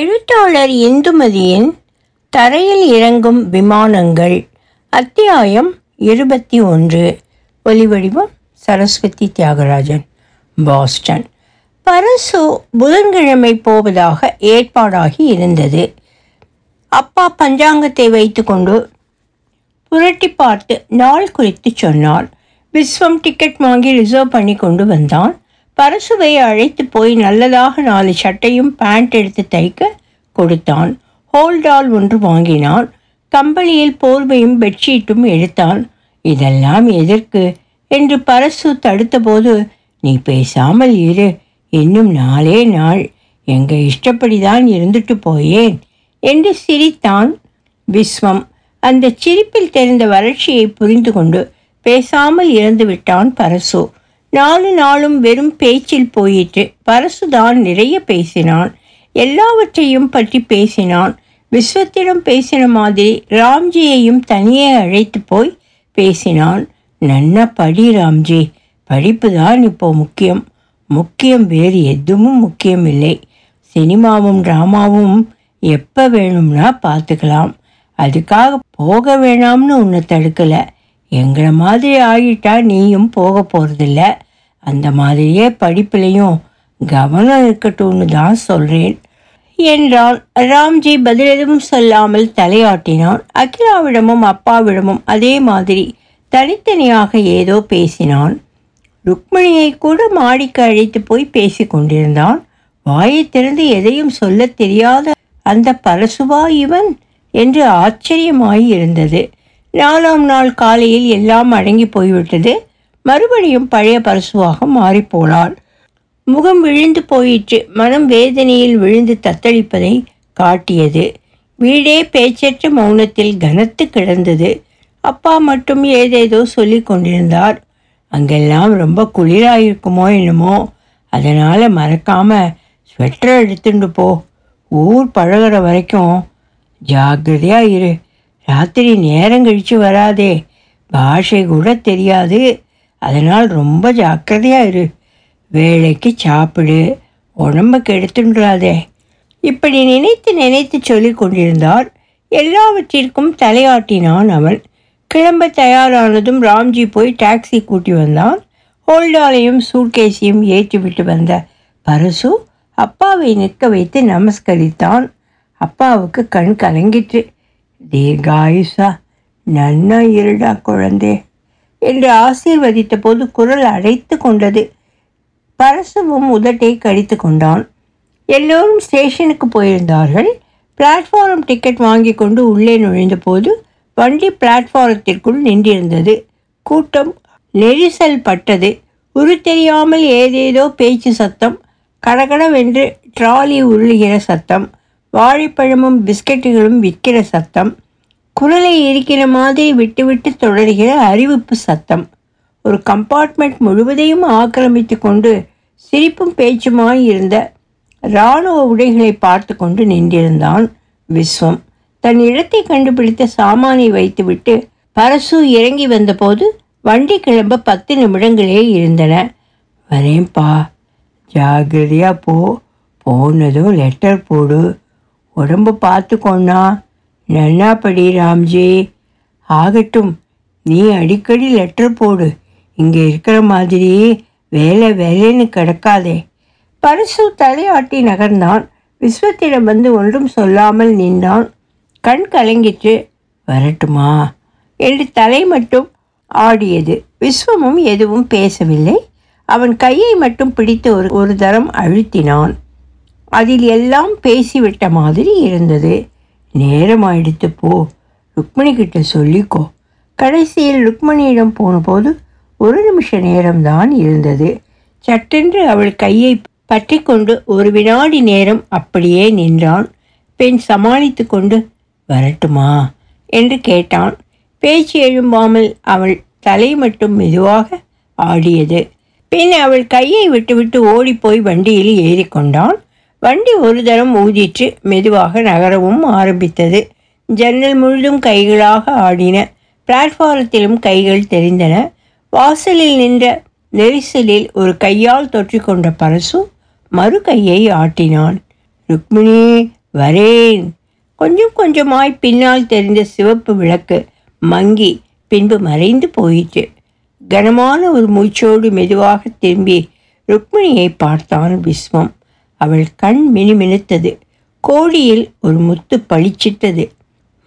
எழுத்தாளர் இந்துமதியின் தரையில் இறங்கும் விமானங்கள் அத்தியாயம் 21. ஒலிவடிவம் சரஸ்வதி தியாகராஜன், பாஸ்டன். பரசு புதன்கிழமை போவதாக ஏற்பாடாகி இருந்தது. அப்பா பஞ்சாங்கத்தை வைத்து கொண்டு புரட்டி பார்த்து நாள் குறித்து சொன்னார். விஸ்வம் டிக்கெட் வாங்கி ரிசர்வ் பண்ணி கொண்டு வந்தான். பரசுவை அழைத்து போய் நல்லதாக 4 சட்டையும் பேண்ட் எடுத்து தைக்க கொடுத்தான். ஹோல்டால் ஒன்று வாங்கினான். கம்பளியில் போர்வையும் பெட்ஷீட்டும் எடுத்தான். இதெல்லாம் எதற்கு என்று பரசு தடுத்தபோது, நீ பேசாமல் இரு, இன்னும் 4 நாள் எங்கள் இஷ்டப்படிதான் இருந்துட்டு போயேன் என்று சிரித்தான் விஸ்வம். அந்த சிரிப்பில் தெரிந்த வறட்சியை புரிந்து கொண்டு பேசாமல் இருந்து விட்டான் பரசு. 4 நாளும் வெறும் பேச்சில் போயிற்று. பரசுதான் நிறைய பேசினான். எல்லாவற்றையும் பற்றி பேசினான். விஸ்வத்திடம் பேசின மாதிரி ராம்ஜியையும் தனியே அழைத்து போய் பேசினான். நன்னா படி ராம்ஜி, படிப்பு தான் இப்போது முக்கியம், முக்கியம் வேறு எதுவும் முக்கியம் இல்லை. சினிமாவும் ட்ராமாவும் எப்போ வேணும்னா பார்த்துக்கலாம், அதுக்காக போக வேணாம்னு உன்னை தடுக்கலை. எங்களை மாதிரி ஆகிட்டா நீயும் போக போகிறதில்ல, அந்த மாதிரியே படிப்புலேயும் கவனம் இருக்கட்டும்னு தான் சொல்கிறேன் என்றான். ராம்ஜி பதில் எதுவும் சொல்லாமல் தலையாட்டினான். அகிலாவிடமும் அப்பாவிடமும் அதே மாதிரி தனித்தனியாக ஏதோ பேசினான். ருக்மணியை கூட மாடிக்கு அழைத்து போய் பேசி கொண்டிருந்தான். வாயை திறந்து எதையும் சொல்ல தெரியாத அந்த பரசுவா இவன் என்று ஆச்சரியமாய் இருந்தது. 4ஆம் நாள் காலையில் எல்லாம் அடங்கி போய்விட்டது. மறுபடியும் பழைய பரசுவாக மாறிப்போனான். முகம் விழுந்து போயிற்று. மனம் வேதனையில் விழுந்து தத்தளிப்பதை காட்டியது. வீடே பேச்சற்ற மௌனத்தில் கனத்து கிடந்தது. அப்பா மட்டும் ஏதேதோ சொல்லி கொண்டிருந்தார். அங்கெல்லாம் ரொம்ப குளிராயிருக்குமோ என்னமோ, அதனால் மறக்காமல் ஸ்வெட்டர் எடுத்துட்டு போ, ஊர் பழகிற வரைக்கும் ஜாக்கிரதையாக இரு, ராத்திரி நேரம் கழித்து வராதே, பாஷை கூட தெரியாது, அதனால் ரொம்ப ஜாக்கிரதையாக இரு, வேலைக்கு சாப்பிடு, உடம்புக்கு எடுத்துன்றாதே. இப்படி நினைத்து நினைத்து சொல்லி கொண்டிருந்தார். எல்லாவற்றிற்கும் தலையாட்டினான் அவன். கிளம்ப தயாரானதும் ராம்ஜி போய் டாக்ஸி கூட்டி வந்தான். ஹோல்டாலையும் சூட்கேஸையும் ஏற்றிவிட்டு வந்த பரசு அப்பாவை நிற்க வைத்து நமஸ்கரித்தான். அப்பாவுக்கு கண் கலங்கிற்று. தீர்காயுஷா, நன்னா இருடா குழந்தே என்று ஆசீர்வதித்த போது குரல் அடைத்து கொண்டது. பரசுவும் உதட்டை கடித்து கொண்டான். எல்லோரும் ஸ்டேஷனுக்கு போயிருந்தார்கள். பிளாட்ஃபாரம் டிக்கெட் வாங்கி கொண்டு உள்ளே நுழைந்த போது வண்டி பிளாட்ஃபாரத்திற்குள் நின்றிருந்தது. கூட்டம் நெரிசல் பட்டது. உரு தெரியாமல் ஏதேதோ பேச்சு சத்தம், கடகடவென்று ட்ராலி உருளுகிற சத்தம், வாழைப்பழமும் பிஸ்கட்டுகளும் விற்கிற சத்தம், குரலை இருக்கிற மாதிரி விட்டுவிட்டு தொடர்கிற அறிவிப்பு சத்தம், ஒரு கம்பார்ட்மெண்ட் முழுவதையும் ஆக்கிரமித்து கொண்டு சிரிப்பும் பேச்சுமாய் இருந்த இராணுவ உடைகளை பார்த்து கொண்டு நின்றிருந்தான் விஸ்வம். தன் இடத்தை கண்டுபிடித்த சாமானை வைத்துவிட்டு பரசு இறங்கி வந்தபோது வண்டி கிளம்ப 10 நிமிடங்களே இருந்தன. வரேன்ப்பா, ஜாகிரதையாக போ, போனதும் லெட்டர் போடு, உடம்பு பார்த்துக்கோண்ணா, நன்னா படி ராம்ஜி. ஆகட்டும், நீ அடிக்கடி லெட்டர் போடு, இங்கே இருக்கிற மாதிரி வேலை வேலைன்னு கிடக்காதே. பரசு தலையாட்டி நகர்ந்தான். விஸ்வத்திடம் வந்து ஒன்றும் சொல்லாமல் நின்றான். கண் கலங்கிட்டு வரட்டுமா என்று தலை மட்டும் ஆடியது. விஸ்வமும் எதுவும் பேசவில்லை. அவன் கையை மட்டும் பிடித்து ஒரு தரம் அழுத்தினான். அதில் எல்லாம் பேசிவிட்ட மாதிரி இருந்தது. நேரமாயிடுத்து போ, ருக்மணிக்கிட்ட சொல்லிக்கோ. கடைசியில் ருக்மணியிடம் போனபோது 1 நிமிஷ நேரம்தான் இருந்தது. சட்டென்று அவள் கையை பற்றி கொண்டு 1 வினாடி நேரம் அப்படியே நின்றான். பெண் சமாளித்து கொண்டு வரட்டுமா என்று கேட்டான். பேச்சு எழும்பாமல் அவள் தலை மட்டும் மெதுவாக ஆடியது. பின் அவள் கையை விட்டுவிட்டு ஓடிப்போய் வண்டியில் ஏறிக்கொண்டான். வண்டி ஒரு தரம் ஊதிற்று. மெதுவாக நகரவும் ஆரம்பித்தது. ஜன்னல் முழுதும் கைகளாக ஆடின. பிளாட்ஃபாரத்திலும் கைகள் தெரிந்தன. வாசலில் நின்ற நெரிசலில் ஒரு கையால் தொற்றிக்கொண்ட பரசு மறு கையை ஆட்டினான். ருக்மிணி வரேன். கொஞ்சம் கொஞ்சமாய் பின்னால் தெரிந்த சிவப்பு விளக்கு மங்கி பின்பு மறைந்து போயிற்று. கனமான ஒரு மூச்சோடு மெதுவாக திரும்பி ருக்மிணியை பார்த்தான் விஸ்வம். அவள் கண் மினுமினுத்தது. கோடியில் ஒரு முத்து பளிச்சிட்டது.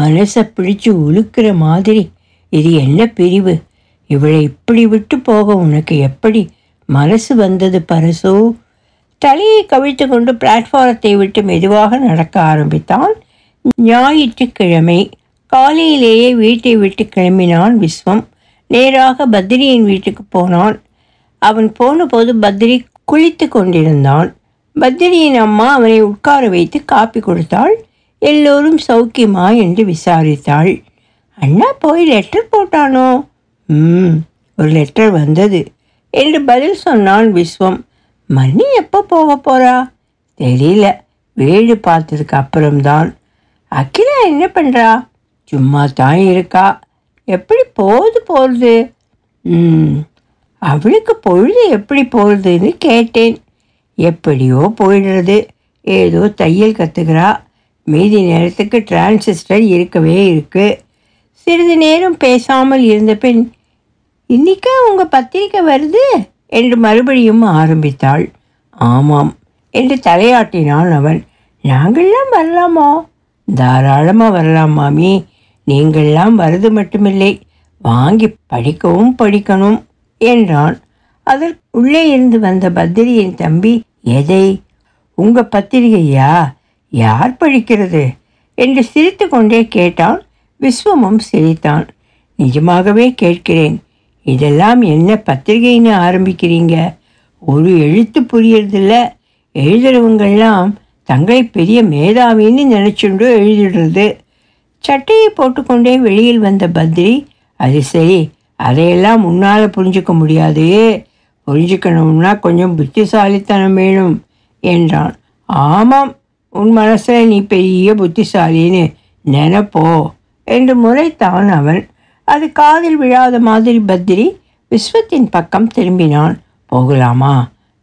மனசை பிடிச்சு உழுக்கிற மாதிரி. இது என்ன பிரிவு? இவளை இப்படி விட்டு போக உனக்கு எப்படி மனசு வந்தது பரசோ? தலையை கவிழ்த்து கொண்டு பிளாட்ஃபாரத்தை விட்டு மெதுவாக நடக்க ஆரம்பித்தான். ஞாயிற்றுக்கிழமை காலையிலேயே வீட்டை விட்டு கிளம்பினான் விஸ்வம். நேராக பத்ரியின் வீட்டுக்கு போனான். அவன் போனபோது பத்ரி குளித்து கொண்டிருந்தான். பத்ரியின் அம்மா அவனை உட்கார வைத்து காப்பி கொடுத்தாள். எல்லோரும் சௌக்கியமா என்று விசாரித்தாள். அண்ணா போய் லெட்டர் போட்டானோ? ஒரு லெட்டர் வந்தது என்று பதில் சொன்னான் விஸ்வம். மணி எப்போ போக போகிறா? தெரியல, வீடு பார்த்ததுக்கு அப்புறம்தான். அகிலா என்ன பண்ணுறா? சும்மா தான் இருக்கா. எப்படி போகிறது? அவளுக்கு பொழுது எப்படி போகிறதுன்னு கேட்டேன். எப்படியோ போயிடுறது. ஏதோ தையல் கற்றுக்கிறா. மீதி நேரத்துக்கு டிரான்சிஸ்டர் இருக்கவே இருக்கு. சிறிது நேரம் பேசாமல் இருந்த பின், இன்றைக்கா உங்கள் பத்திரிக்கை வருது என்று மறுபடியும் ஆரம்பித்தாள். ஆமாம் என்று தலையாட்டினான் அவன். நாங்கள்லாம் வரலாமா? தாராளமாக வரலாம் மாமி. நீங்கள்லாம் வருது மட்டுமில்லை, வாங்கி படிக்கவும் படிக்கணும் என்றான். அதற்குள்ளே இருந்து வந்த பத்ரியின் தம்பி, எதை? உங்கள் பத்திரிகையா? யார் படிக்கிறது என்று சிரித்து கொண்டே கேட்டான். விஸ்வமும் சிரித்தான். நிஜமாகவே கேட்கிறேன், இதெல்லாம் என்ன பத்திரிகைன்னு ஆரம்பிக்கிறீங்க? ஒரு எழுத்து புரியறதில்ல. எழுதுறவங்கெல்லாம் தங்களை பெரிய மேதாவின்னு நினச்சுண்டு எழுதிடுறது. சட்டையை போட்டுக்கொண்டே வெளியில் வந்த பத்ரி, அது சரி, அதையெல்லாம் உன்னால் புரிஞ்சிக்க முடியாது. புரிஞ்சுக்கணும்னா கொஞ்சம் புத்திசாலித்தனம் வேணும் என்றான். ஆமாம், உன் மனசில் நீ பெரிய புத்திசாலின்னு நினைப்போ என்று முறைத்தான் அவன். அது காதில் விழாத மாதிரி பத்ரி விஸ்வத்தின் பக்கம் திரும்பினான். போகலாமா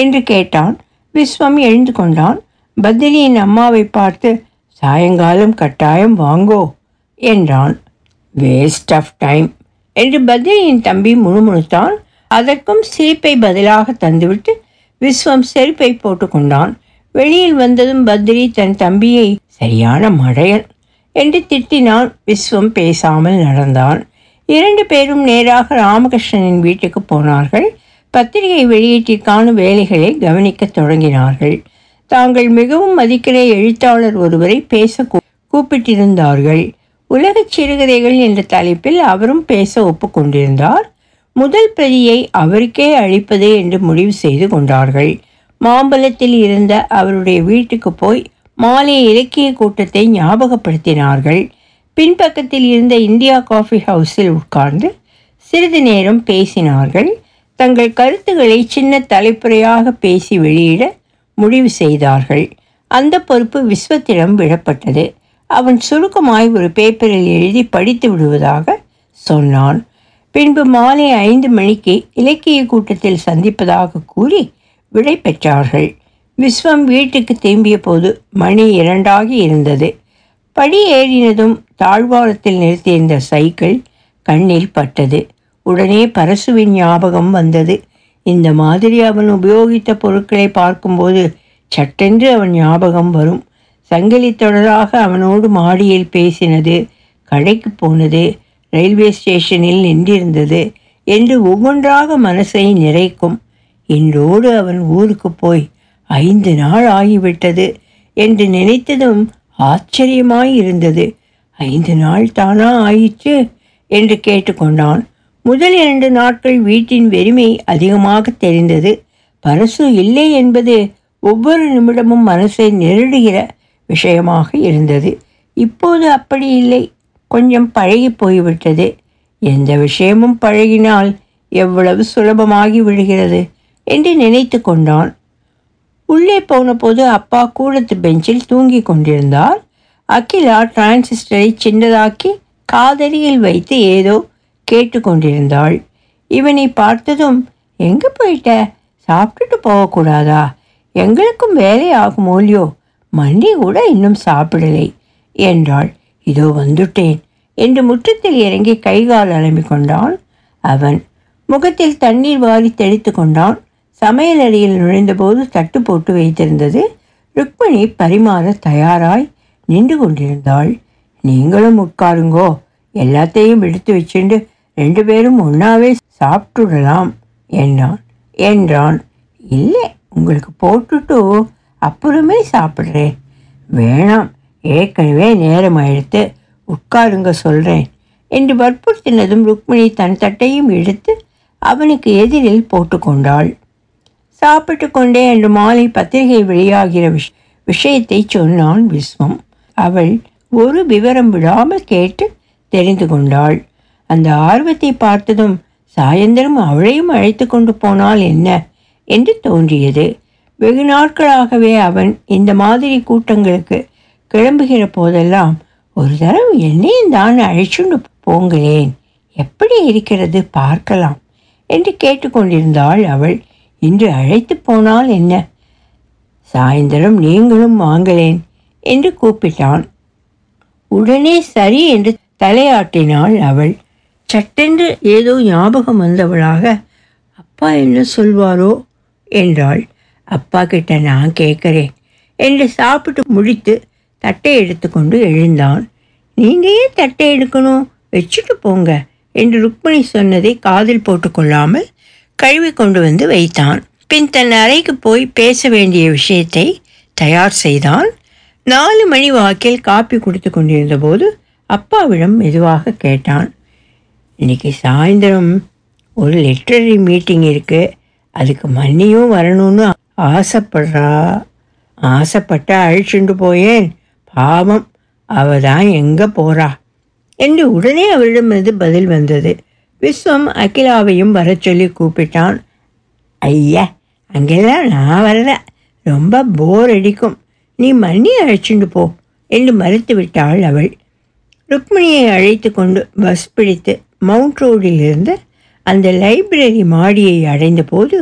என்று கேட்டான். விஸ்வம் எழுந்து கொண்டான். பத்ரியின் அம்மாவை பார்த்து, சாயங்காலம் கட்டாயம் வாங்கோ என்றான். வேஸ்ட் ஆஃப் டைம் என்று பத்ரியின் தம்பி முணுமுணுத்தான். அதற்கும் சிரிப்பை பதிலாக தந்துவிட்டு விஸ்வம் செருப்பை போட்டு கொண்டான். வெளியில் வந்ததும் பத்ரி தன் தம்பியை சரியான மடையன் என்று திட்டினான். விஸ்வம் பேசாமல் நடந்தான். இரண்டு பேரும் நேராக ராமகிருஷ்ணனின் வீட்டுக்கு போனார்கள். பத்திரிகை வெளியீட்டிற்கான வேலைகளை கவனிக்கத் தொடங்கினார்கள். தாங்கள் மிகவும் மதிக்கிற எழுத்தாளர் ஒருவரை பேச கூப்பிட்டிருந்தார்கள். உலகச் சிறுகதைகள் என்ற தலைப்பில் அவரும் பேச ஒப்புக்கொண்டிருந்தார். முதல் பிரதியை அவருக்கே அளிப்பது என்று முடிவு செய்து கொண்டார்கள். மாம்பலத்தில் இருந்த அவருடைய வீட்டுக்கு போய் மாலை இலக்கிய கூட்டத்தை ஞாபகப்படுத்தினார்கள். பின்பக்கத்தில் இருந்த இந்தியா காஃபி ஹவுஸில் உட்கார்ந்து சிறிது நேரம் பேசினார்கள். தங்கள் கருத்துக்களை சின்ன தலைப்புறையாக பேசி வெளியிட முடிவு செய்தார்கள். அந்த பொறுப்பு விஸ்வத்திடம் விடப்பட்டது. அவன் சுருக்கமாய் ஒரு பேப்பரில் எழுதி படித்து விடுவதாக சொன்னான். பின்பு மாலை 5 மணிக்கு இலக்கிய கூட்டத்தில் சந்திப்பதாக கூறி விடை பெற்றார்கள். விஸ்வம் வீட்டுக்கு திரும்பிய போது மணி 2 இருந்தது. படி ஏறினதும் தாழ்வாரத்தில் நிறுத்தியிருந்த சைக்கிள் கண்ணில் பட்டது. உடனே பரசுவின் ஞாபகம் வந்தது. இந்த மாதிரி அவன் உபயோகித்த பொருட்களை பார்க்கும்போது சட்டென்று அவன் ஞாபகம் வரும். சங்கிலி தொடராக அவனோடு மாடியில் பேசினது, கடைக்கு போனது, ரயில்வே ஸ்டேஷனில் நின்றிருந்தது என்று ஒவ்வொன்றாக மனசை நிறைக்கும். இன்றோடு அவன் ஊருக்கு போய் 5 நாள் ஆகிவிட்டது என்று நினைத்ததும் ஆச்சரியமாய் இருந்தது. 5 நாள் தானா ஆயிற்று என்று கேட்டுக்கொண்டான். முதல் 2 நாட்கள் வீட்டின் வெறுமை அதிகமாக தெரிந்தது. பரசு இல்லை என்பது ஒவ்வொரு நிமிடமும் மனசை நெருடுகிற விஷயமாக இருந்தது. இப்போது அப்படி இல்லை. கொஞ்சம் பழகி போய்விட்டது. எந்த விஷயமும் பழகினால் எவ்வளவு சுலபமாகி விடுகிறது என்று நினைத்து கொண்டான். உள்ளே போன போது அப்பா கூடத்து பெஞ்சில் தூங்கி கொண்டிருந்தார். அகிலா டிரான்சிஸ்டரை சின்னதாக்கி காதலியில் வைத்து ஏதோ கேட்டு கொண்டிருந்தாள். இவனை பார்த்ததும், எங்கே போயிட்ட? சாப்பிட்டுட்டு போகக்கூடாதா? எங்களுக்கும் வேலை ஆகுமோல்லியோ? மணி கூட இன்னும் சாப்பிடலை என்றாள். இதோ வந்துட்டேன் என்று முற்றத்தில் இறங்கி கைகால் அலம்பிக் கொண்டான். அவன் முகத்தில் தண்ணீர் வாரி தெளித்து கொண்டான். சமையலறையில் நுழைந்தபோது தட்டு போட்டு வைத்திருந்தது. ருக்மணி பரிமாற தயாராய் நின்று கொண்டிருந்தாள். நீங்களும் உட்காருங்கோ, எல்லாத்தையும் எடுத்து வச்சுண்டு ரெண்டு பேரும் ஒன்றாவே சாப்பிட்டுடலாம் என்றான். இல்லை, உங்களுக்கு போட்டுட்டு அப்புறமே சாப்பிட்றேன். வேணாம், ஏற்கனவே நேரம் எடுத்து உட்காருங்க சொல்கிறேன் என்று வற்புறுத்தினதும் ருக்மணி தன் தட்டையும் எடுத்து அவனுக்கு எதிரில் போட்டுக்கொண்டாள். சாப்பிட்டு கொண்டே அன்று மாலை பத்திரிகை வெளியாகிற விஷயத்தை சொன்னான் விஸ்வம். அவள் ஒரு விவரம் விடாமல் கேட்டு தெரிந்து கொண்டாள். அந்த ஆர்வத்தை பார்த்ததும் சாயந்தரம் அவளையும் அழைத்து கொண்டு போனால் என்ன என்று தோன்றியது. வெகு நாட்களாகவே அவன் இந்த மாதிரி கூட்டங்களுக்கு கிளம்புகிற போதெல்லாம் ஒரு தரம் என்னையும் தான் அழைச்சுண்டு போங்களேன், எப்படி இருக்கிறது பார்க்கலாம் என்று கேட்டுக்கொண்டிருந்தாள் அவள். இன்று அழைத்து போனால் என்ன, சாயந்தரம் நீங்களும் வாங்களேன் என்று கூப்பிட்டான். உடனே சரி என்று தலையாட்டினாள் அவள். சட்டென்று ஏதோ ஞாபகம் வந்தவளாக அப்பா என்ன சொல்வாரோ என்றாள். அப்பா கிட்ட நான் கேட்குறேன் என்று சாப்பிட்டு முடித்து தட்டை எடுத்துக்கொண்டு எழுந்தான். நீங்கள் ஏன் தட்டை எடுக்கணும், வச்சுட்டு போங்க என்று ருக்மணி சொன்னதை காதில் போட்டுக்கொள்ளாமல் கழுவி கொண்டு வந்து வைத்தான். பின் தன் அறைக்கு போய் பேச வேண்டிய விஷயத்தை தயார் செய்தான். 4 மணி வாக்கில் காப்பி கொடுத்து கொண்டிருந்த போது அப்பாவிடம் மெதுவாக கேட்டான். இன்றைக்கி சாயந்தரம் ஒரு லிட்ரரி மீட்டிங் இருக்குது, அதுக்கு மன்னியும் வரணும்னு ஆசைப்பட்டா அழிச்சுண்டு போயேன், பாவம் அவள் தான் எங்கே போகிறா என்று உடனே அவரிடமிருந்து பதில் வந்தது. விஸ்வம் அகிலாவையும் வர சொல்லி கூப்பிட்டான். ஐயா, அங்கெல்லாம் நான் வரல, ரொம்ப போர் அடிக்கும், நீ மண்ணி அழைச்சிண்டு போ என்று மறுத்து விட்டாள் அவள். ருக்மணியை அழைத்து கொண்டு பஸ் பிடித்து மவுண்ட்ரோடிலிருந்து அந்த லைப்ரரி மாடியை அடைந்த போது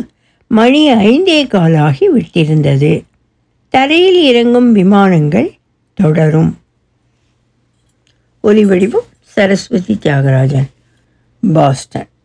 மணி 5:15 விட்டிருந்தது. தரையில் இறங்கும் விமானங்கள் தொடரும். ஒலி வடிவம் சரஸ்வதி தியாகராஜன், பாஸ்டன்.